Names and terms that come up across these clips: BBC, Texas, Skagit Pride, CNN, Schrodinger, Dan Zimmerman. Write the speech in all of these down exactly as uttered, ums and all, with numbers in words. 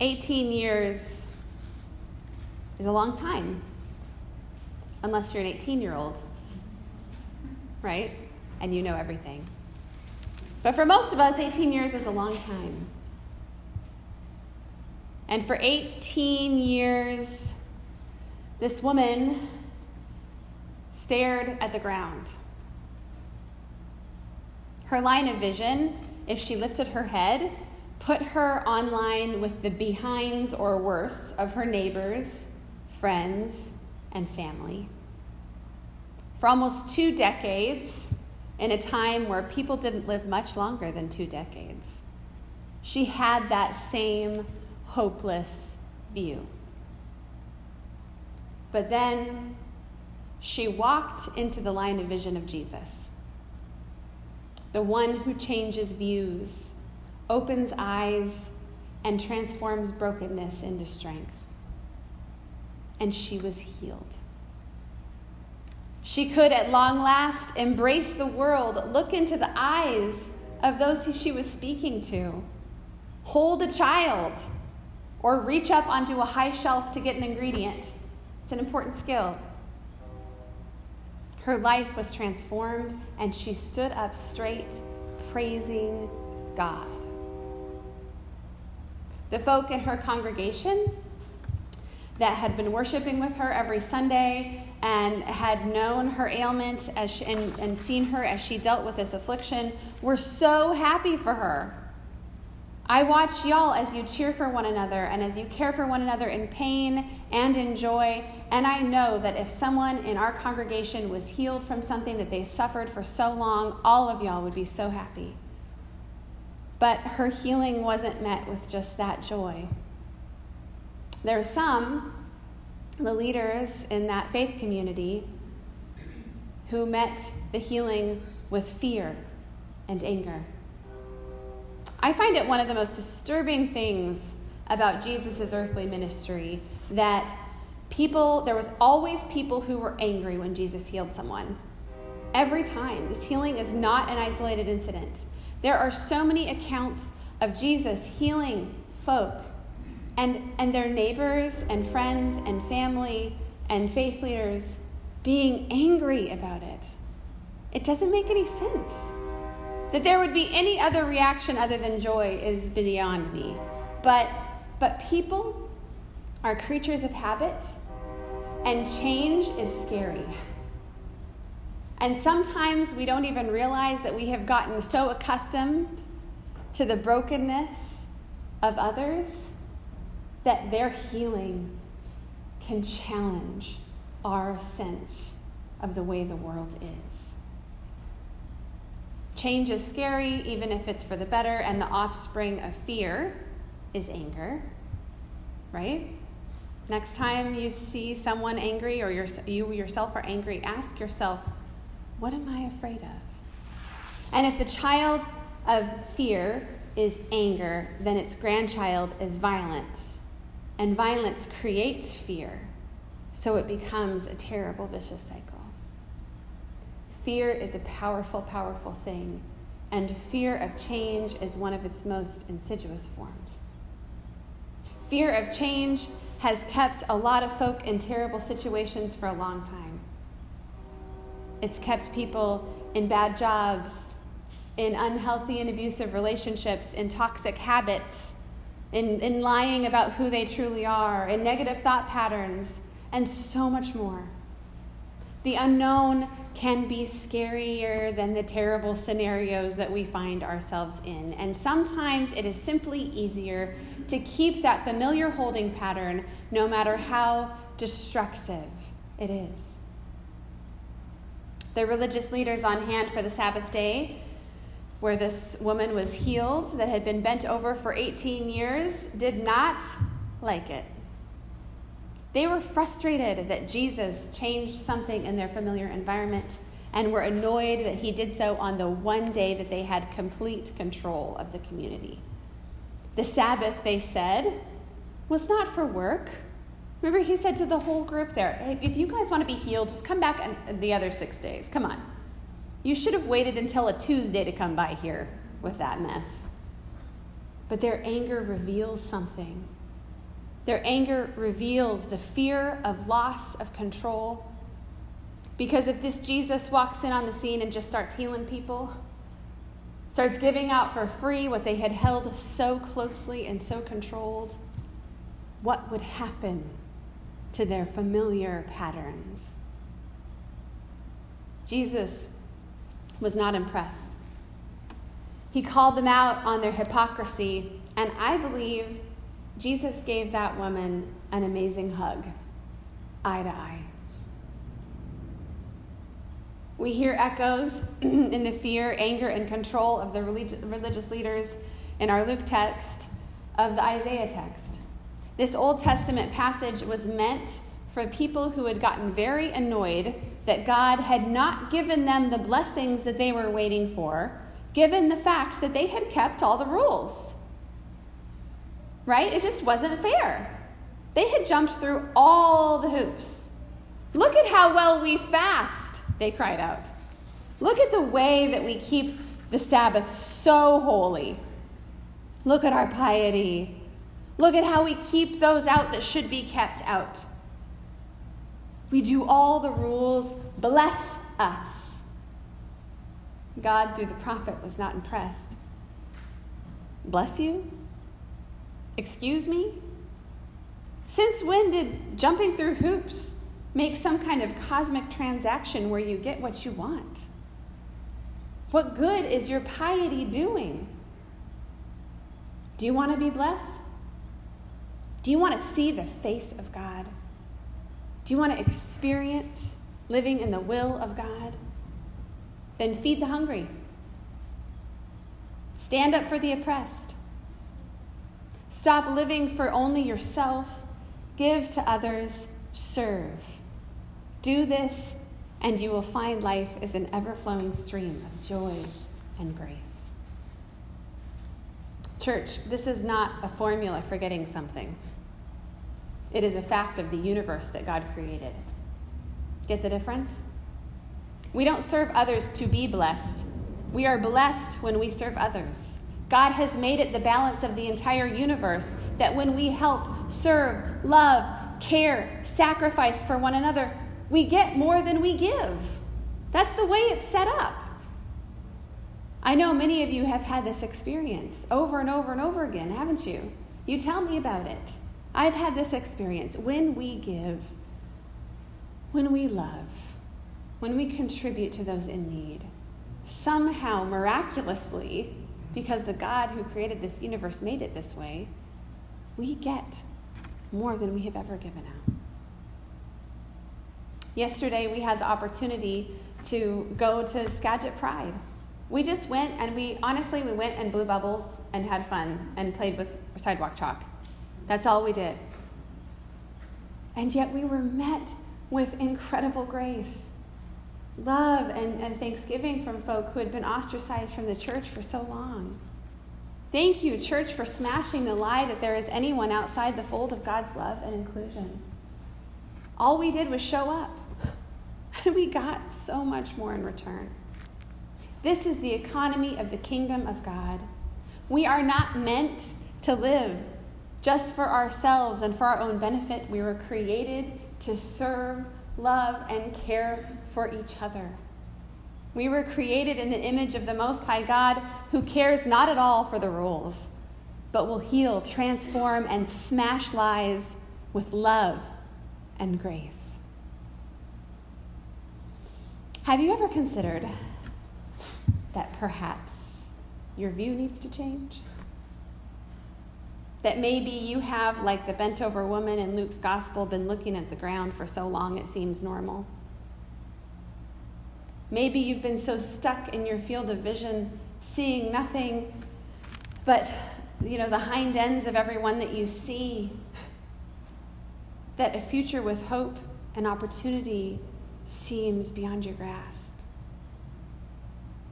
eighteen years is a long time, unless you're an eighteen-year-old, right? And you know everything. But for most of us, eighteen years is a long time. And for eighteen years, this woman stared at the ground. Her line of vision, if she lifted her head, put her on line with the behinds or worse of her neighbors, friends, and family. For almost two decades, in a time where people didn't live much longer than two decades, she had that same hopeless view. But then she walked into the line of vision of Jesus, the one who changes views, opens eyes, and transforms brokenness into strength. And she was healed. She could at long last embrace the world, look into the eyes of those who she was speaking to, hold a child, or reach up onto a high shelf to get an ingredient. It's an important skill. Her life was transformed, and she stood up straight, praising God. The folk in her congregation that had been worshiping with her every Sunday and had known her ailment as she, and, and seen her as she dealt with this affliction were so happy for her. I watch y'all as you cheer for one another and as you care for one another in pain and in joy, and I know that if someone in our congregation was healed from something that they suffered for so long, all of y'all would be so happy. But her healing wasn't met with just that joy. There are some, the leaders in that faith community, who met the healing with fear and anger. I find it one of the most disturbing things about Jesus' earthly ministry that people, there was always people who were angry when Jesus healed someone. Every time. This healing is not an isolated incident. There are so many accounts of Jesus healing folk and, and their neighbors and friends and family and faith leaders being angry about it. It doesn't make any sense. That there would be any other reaction other than joy is beyond me. But, but people are creatures of habit, and change is scary. And sometimes we don't even realize that we have gotten so accustomed to the brokenness of others that their healing can challenge our sense of the way the world is. Change is scary, even if it's for the better, and the offspring of fear is anger, right? Next time you see someone angry or you're, you yourself are angry, ask yourself, what am I afraid of? And if the child of fear is anger, then its grandchild is violence. And violence creates fear, so it becomes a terrible, vicious cycle. Fear is a powerful, powerful thing, and fear of change is one of its most insidious forms. Fear of change has kept a lot of folk in terrible situations for a long time. It's kept people in bad jobs, in unhealthy and abusive relationships, in toxic habits, in, in lying about who they truly are, in negative thought patterns, and so much more. The unknown can be scarier than the terrible scenarios that we find ourselves in. And sometimes it is simply easier to keep that familiar holding pattern, no matter how destructive it is. The religious leaders on hand for the Sabbath day, where this woman was healed, that had been bent over for eighteen years, did not like it. They were frustrated that Jesus changed something in their familiar environment and were annoyed that he did so on the one day that they had complete control of the community. The Sabbath, they said, was not for work. Remember, he said to the whole group there, hey, if you guys want to be healed, just come back on the other six days. Come on. You should have waited until a Tuesday to come by here with that mess. But their anger reveals something Their anger reveals the fear of loss of control. Because if this Jesus walks in on the scene and just starts healing people, starts giving out for free what they had held so closely and so controlled, what would happen to their familiar patterns? Jesus was not impressed. He called them out on their hypocrisy, and I believe Jesus gave that woman an amazing hug, eye to eye. We hear echoes in the fear, anger, and control of the religious leaders in our Luke text of the Isaiah text. This Old Testament passage was meant for people who had gotten very annoyed that God had not given them the blessings that they were waiting for, given the fact that they had kept all the rules. Right? It just wasn't fair. They had jumped through all the hoops. Look at how well we fast, they cried out. Look at the way that we keep the Sabbath so holy. Look at our piety. Look at how we keep those out that should be kept out. We do all the rules. Bless us. God, through the prophet, was not impressed. Bless you? Excuse me? Since when did jumping through hoops make some kind of cosmic transaction where you get what you want? What good is your piety doing? Do you want to be blessed? Do you want to see the face of God? Do you want to experience living in the will of God? Then feed the hungry. Stand up for the oppressed. Stop living for only yourself. Give to others. Serve. Do this, and you will find life is an ever-flowing stream of joy and grace. Church, this is not a formula for getting something. It is a fact of the universe that God created. Get the difference? We don't serve others to be blessed. We are blessed when we serve others. God has made it the balance of the entire universe that when we help, serve, love, care, sacrifice for one another, we get more than we give. That's the way it's set up. I know many of you have had this experience over and over and over again, haven't you? You tell me about it. I've had this experience. When we give, when we love, when we contribute to those in need, somehow, miraculously, because the God who created this universe made it this way, we get more than we have ever given out. Yesterday, we had the opportunity to go to Skagit Pride. We just went, and we, honestly, we went and blew bubbles and had fun and played with sidewalk chalk. That's all we did. And yet we were met with incredible grace, love, and, and thanksgiving from folk who had been ostracized from the church for so long. Thank you, church, for smashing the lie that there is anyone outside the fold of God's love and inclusion. All we did was show up, and we got so much more in return. This is the economy of the kingdom of God. We are not meant to live just for ourselves and for our own benefit. We were created to serve, love, and care for each other. We were created in the image of the Most High God, who cares not at all for the rules, but will heal, transform, and smash lies with love and grace. Have you ever considered that perhaps your view needs to change? That maybe you have, like the bent-over woman in Luke's gospel, been looking at the ground for so long it seems normal. Maybe you've been so stuck in your field of vision, seeing nothing but, you know, the hind ends of everyone that you see, that a future with hope and opportunity seems beyond your grasp.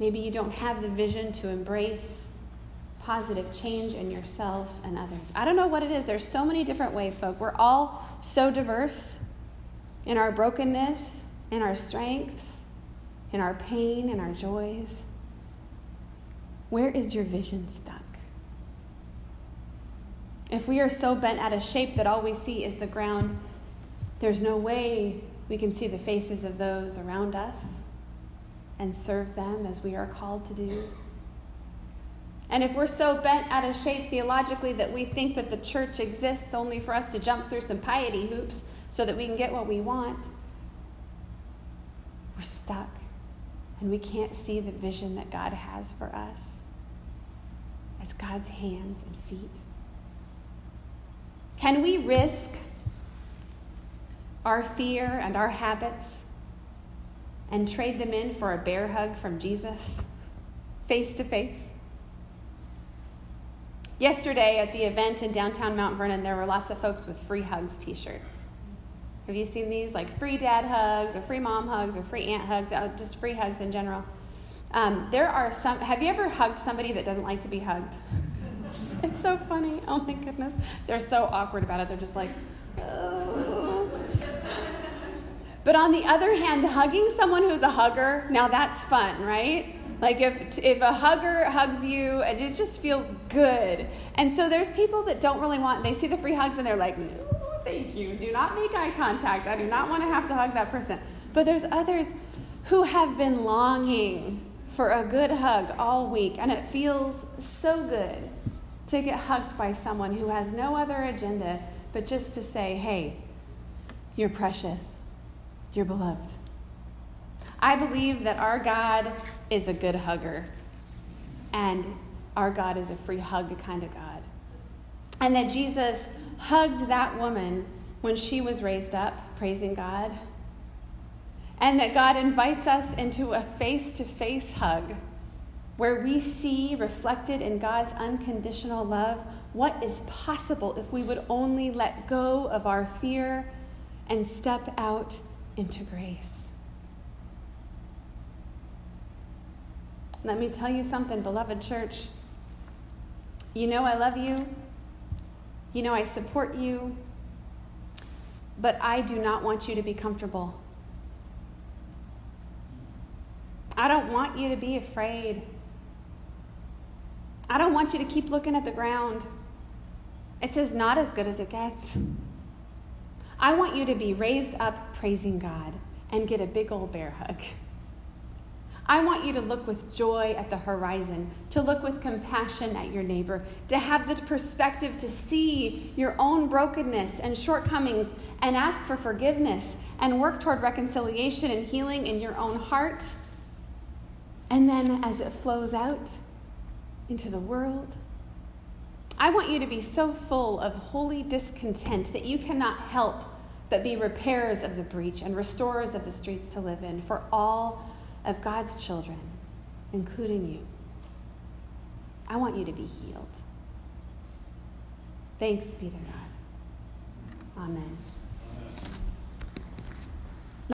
Maybe you don't have the vision to embrace positive change in yourself and others. I don't know what it is. There's so many different ways, folk. We're all so diverse in our brokenness, in our strengths, in our pain, in our joys. Where is your vision stuck? If we are so bent out of shape that all we see is the ground, there's no way we can see the faces of those around us and serve them as we are called to do. And if we're so bent out of shape theologically that we think that the church exists only for us to jump through some piety hoops so that we can get what we want, we're stuck and we can't see the vision that God has for us as God's hands and feet. Can we risk our fear and our habits and trade them in for a bear hug from Jesus, face to face? Yesterday at the event in downtown Mount Vernon, there were lots of folks with free hugs t-shirts. Have you seen these? Like free dad hugs or free mom hugs or free aunt hugs, just free hugs in general. Um, there are some, have you ever hugged somebody that doesn't like to be hugged? It's so funny. Oh, my goodness. They're so awkward about it. They're just like, oh. But on the other hand, hugging someone who's a hugger, now that's fun, right? Like if if a hugger hugs you, and it just feels good. And so there's people that don't really want, they see the free hugs, and they're like, no, thank you. Do not make eye contact. I do not want to have to hug that person. But there's others who have been longing for a good hug all week, and it feels so good to get hugged by someone who has no other agenda but just to say, hey, you're precious, you're beloved. I believe that our God is a good hugger, and our God is a free hug kind of God, and that Jesus hugged that woman when she was raised up, praising God, and that God invites us into a face-to-face hug where we see reflected in God's unconditional love what is possible if we would only let go of our fear and step out into grace. Let me tell you something, beloved church. You know I love you. You know I support you. But I do not want you to be comfortable. I don't want you to be afraid. I don't want you to keep looking at the ground. It says not as good as it gets. I want you to be raised up praising God and get a big old bear hug. I want you to look with joy at the horizon, to look with compassion at your neighbor, to have the perspective to see your own brokenness and shortcomings and ask for forgiveness and work toward reconciliation and healing in your own heart. And then as it flows out, into the world. I want you to be so full of holy discontent that you cannot help but be repairers of the breach and restorers of the streets to live in for all of God's children, including you. I want you to be healed. Thanks be to God. Amen.